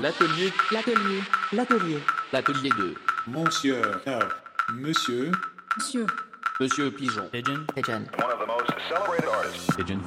L'atelier de Monsieur Pigeon. One of the most celebrated artists. Pigeon.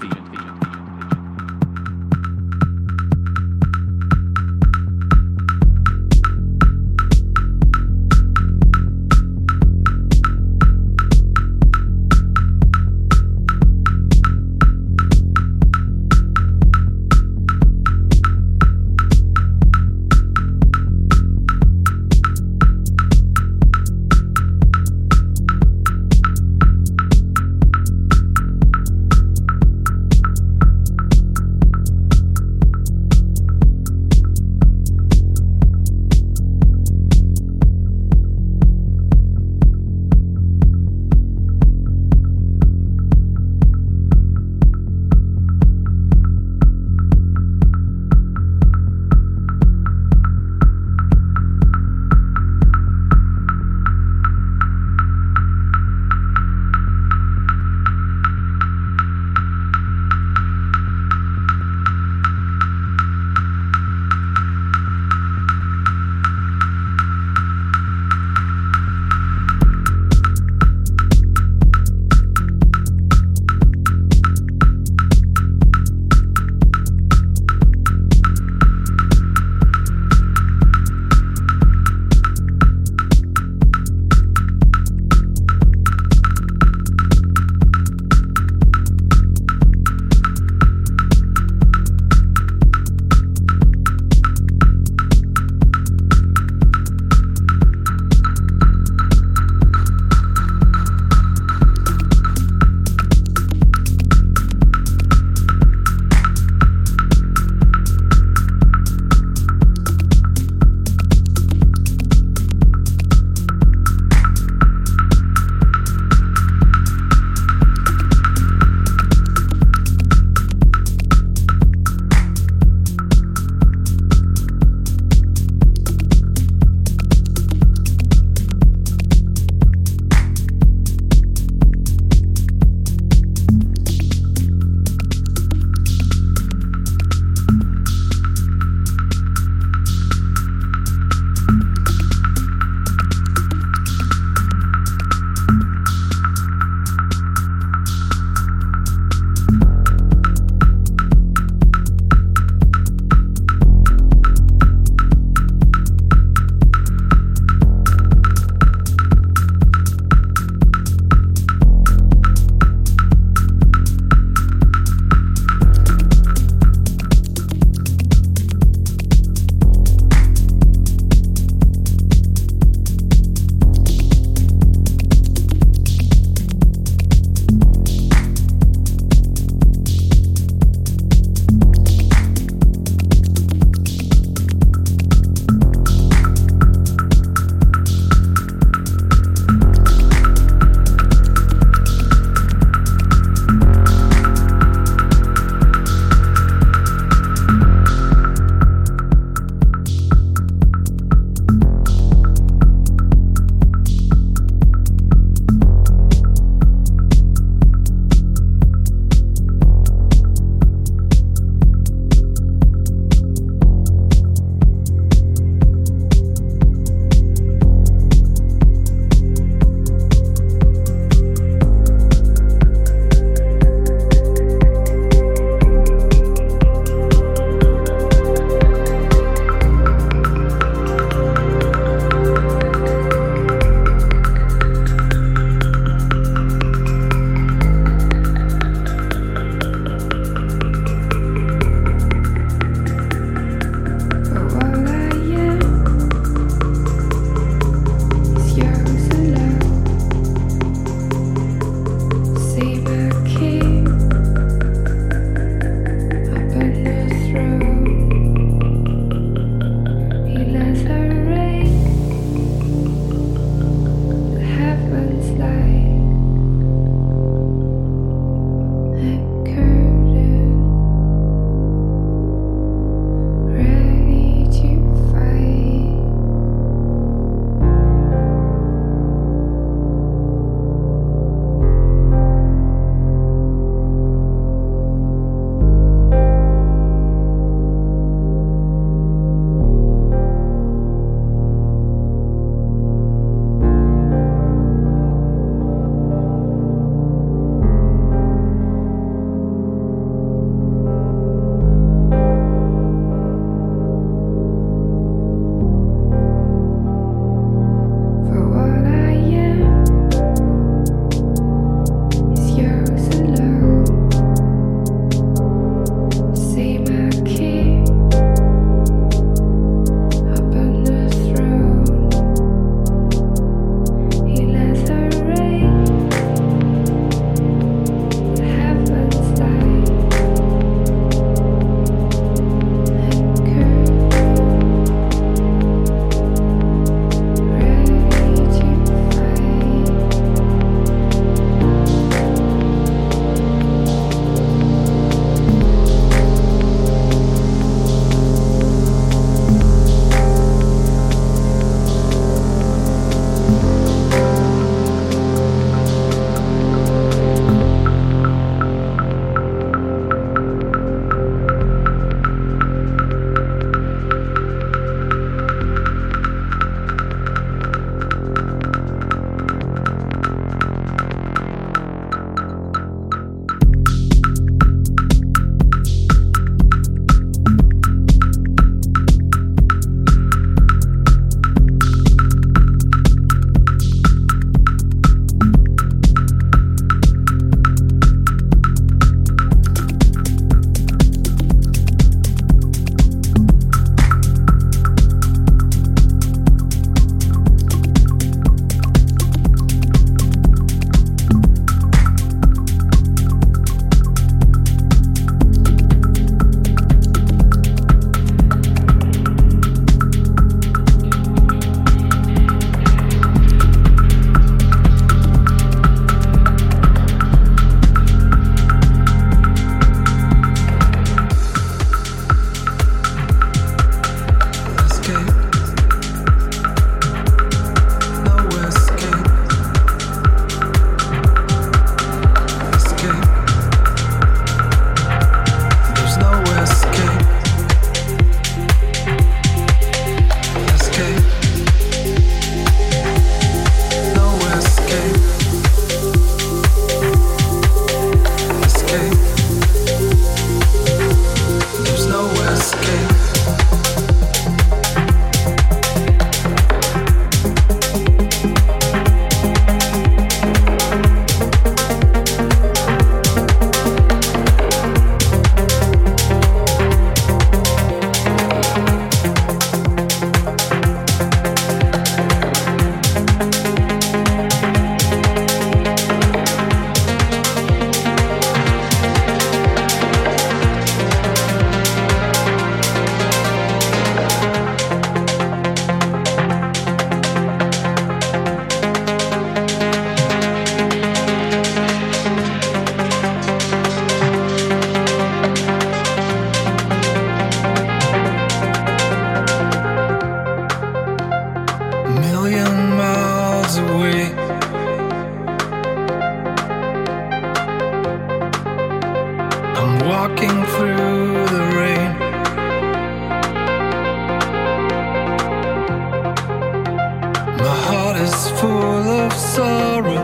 sorrow.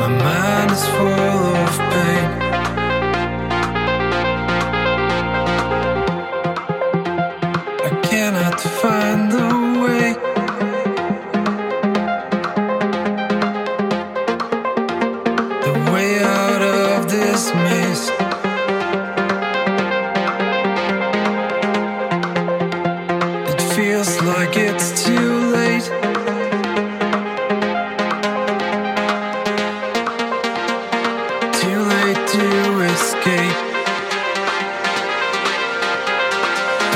My mind is full of pain. I cannot find the way. The way out of this mist. Feels like it's too late. Too late to escape.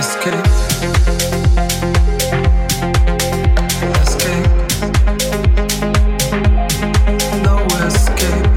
Escape. No escape.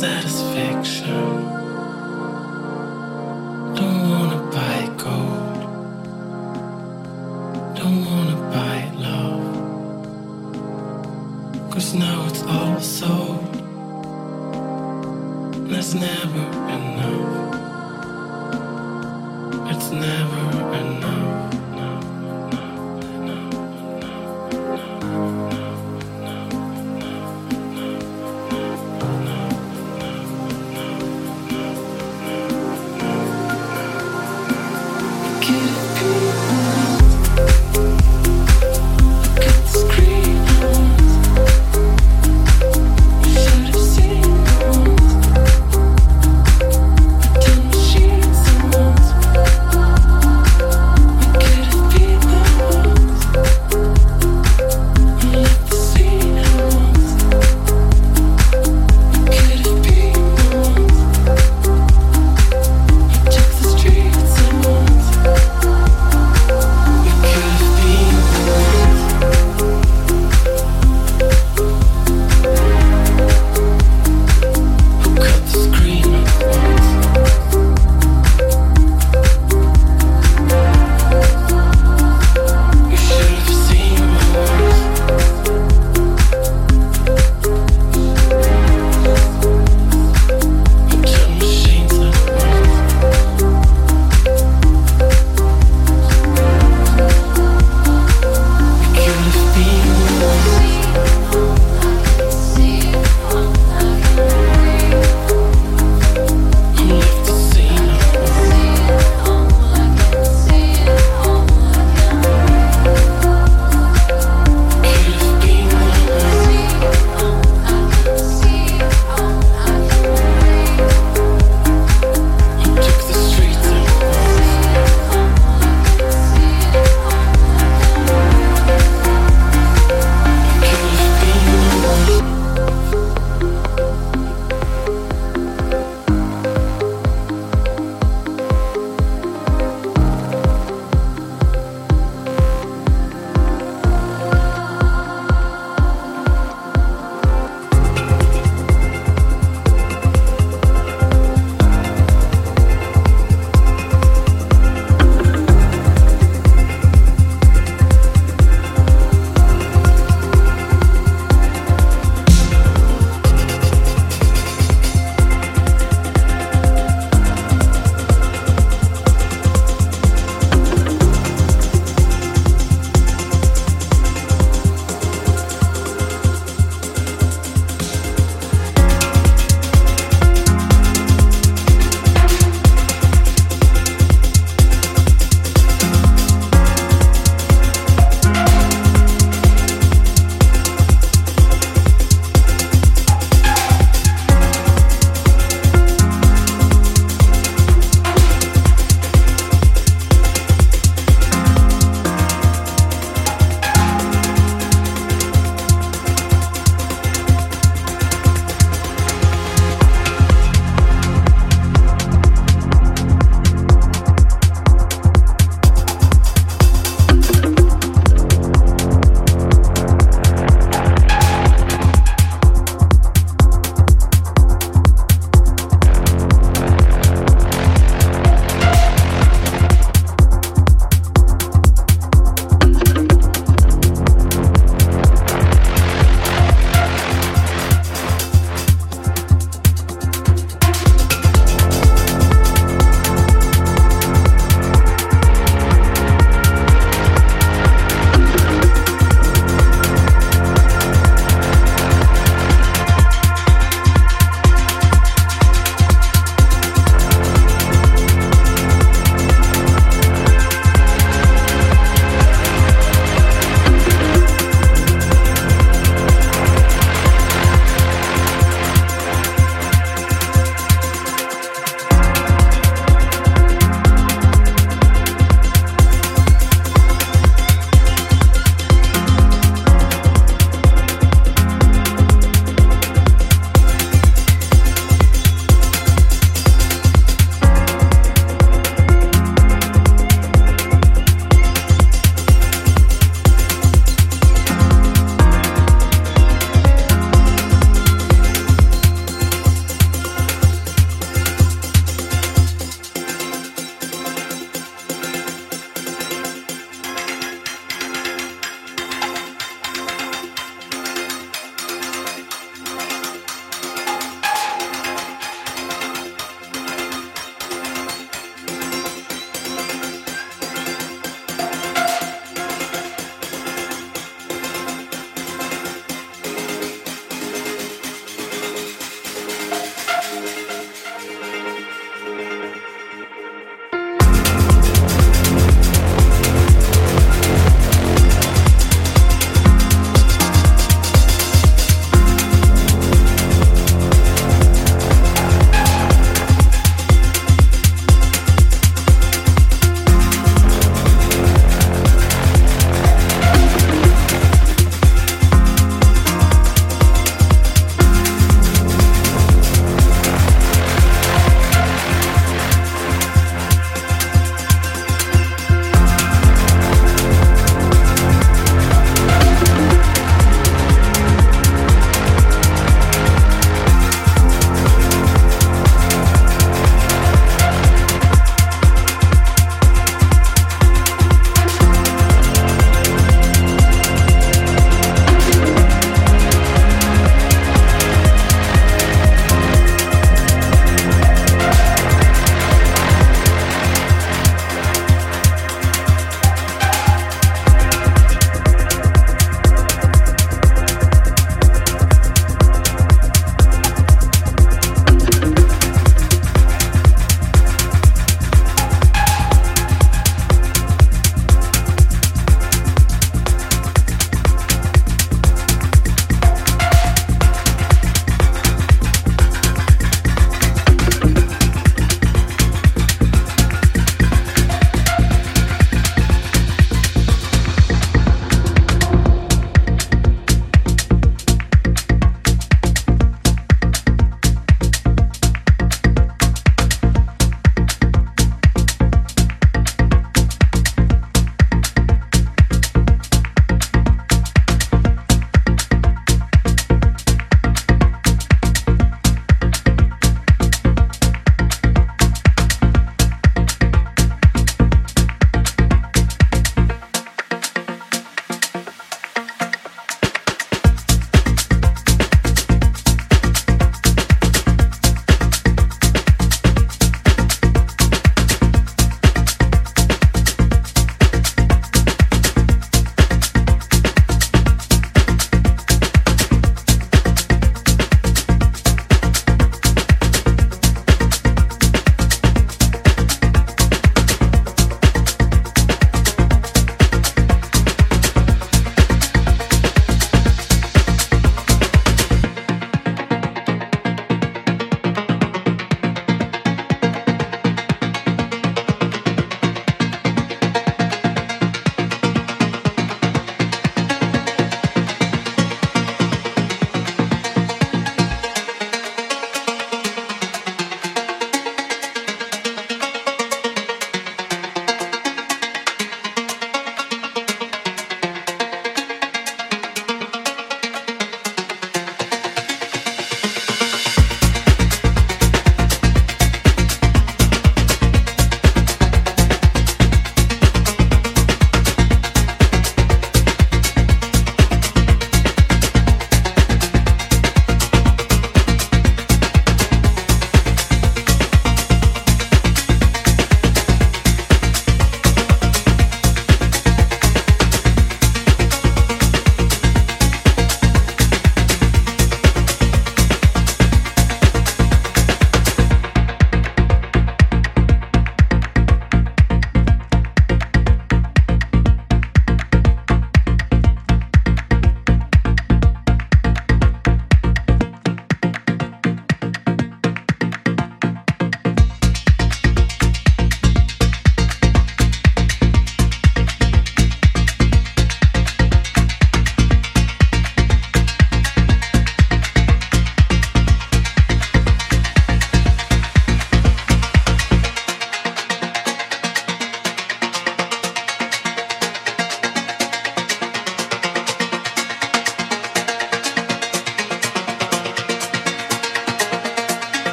satisfaction. Now it's all sold. That's never enough. It's never enough. Okay.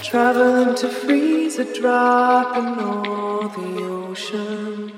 Travel time to freeze a drop in all the ocean.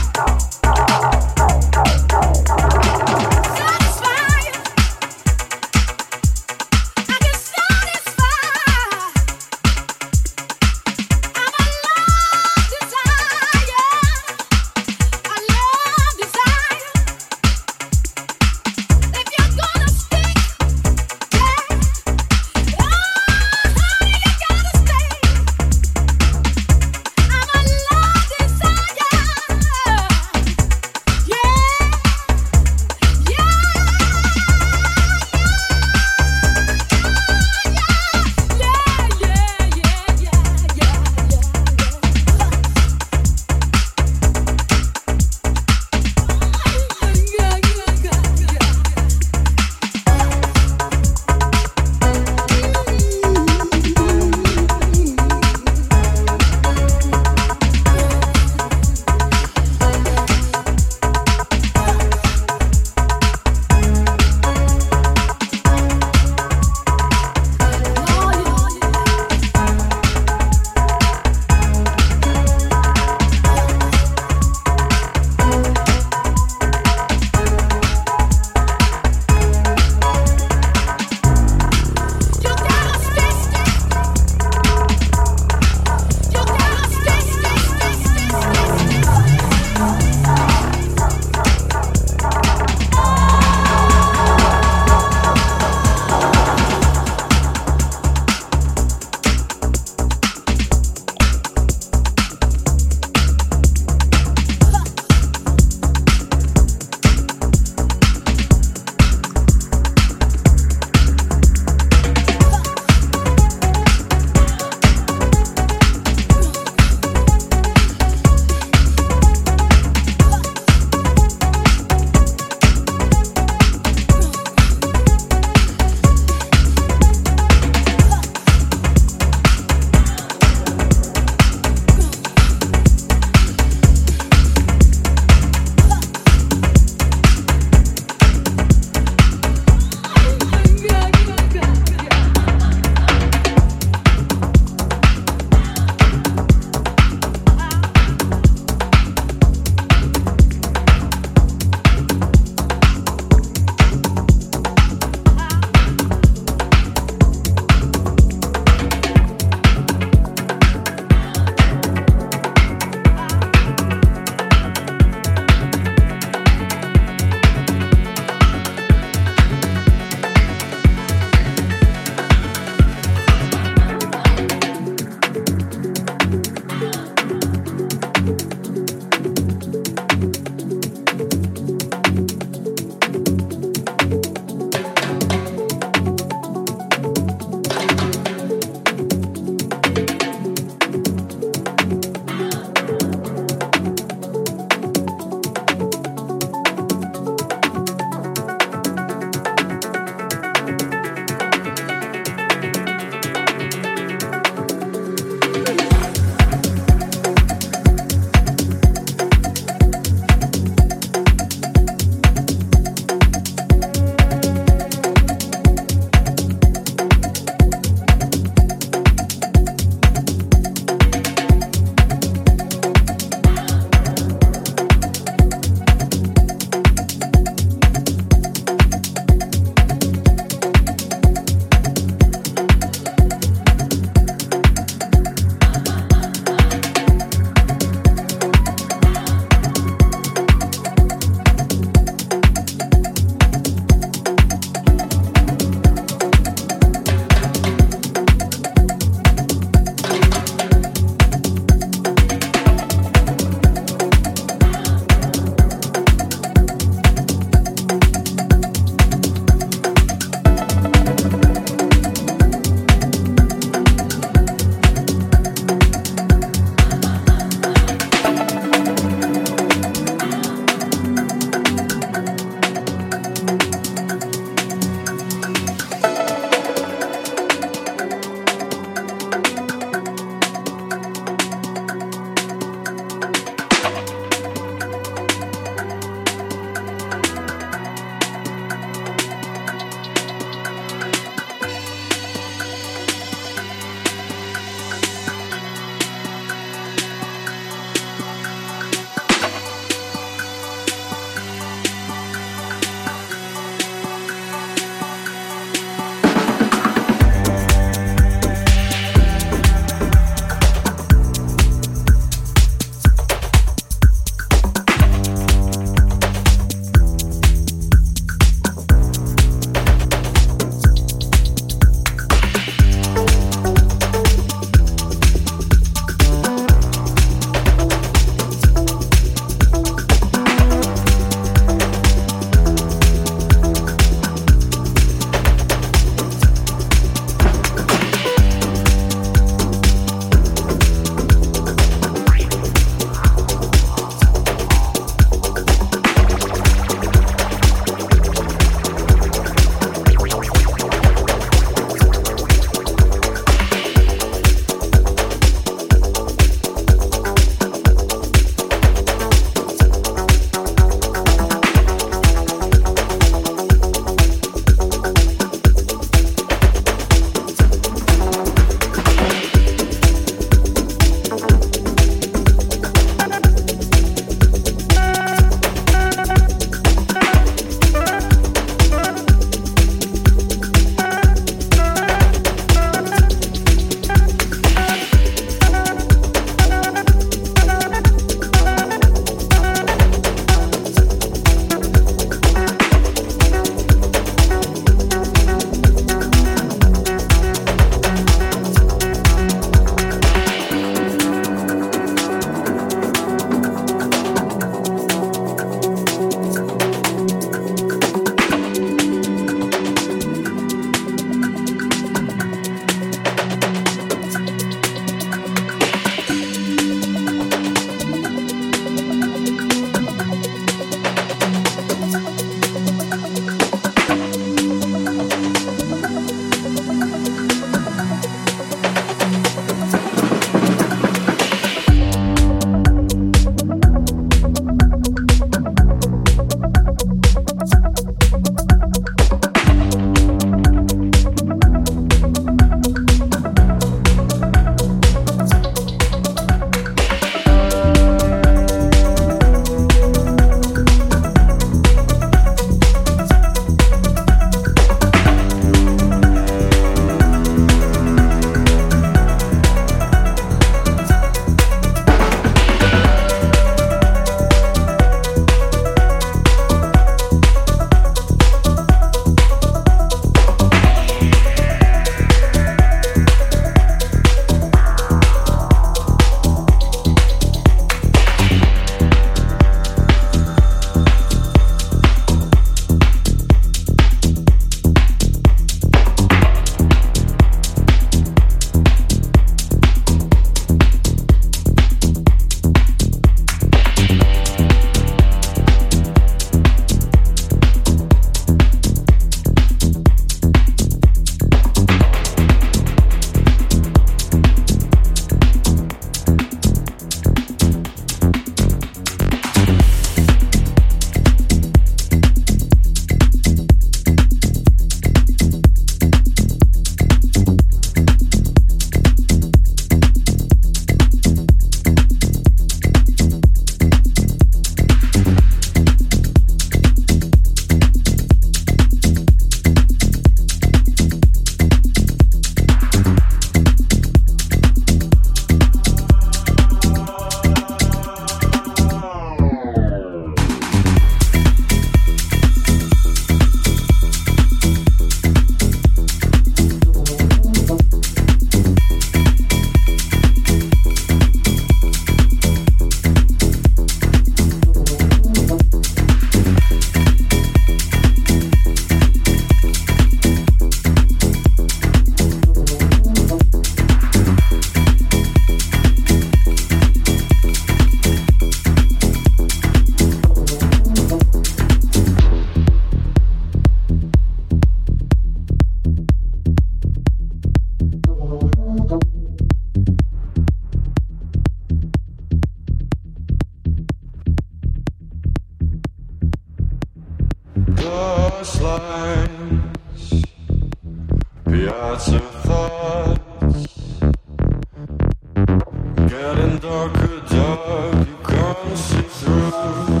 Getting darker, dark, you can't see through.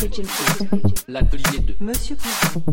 Pigeon. L'Atelier de Monsieur Pigeon.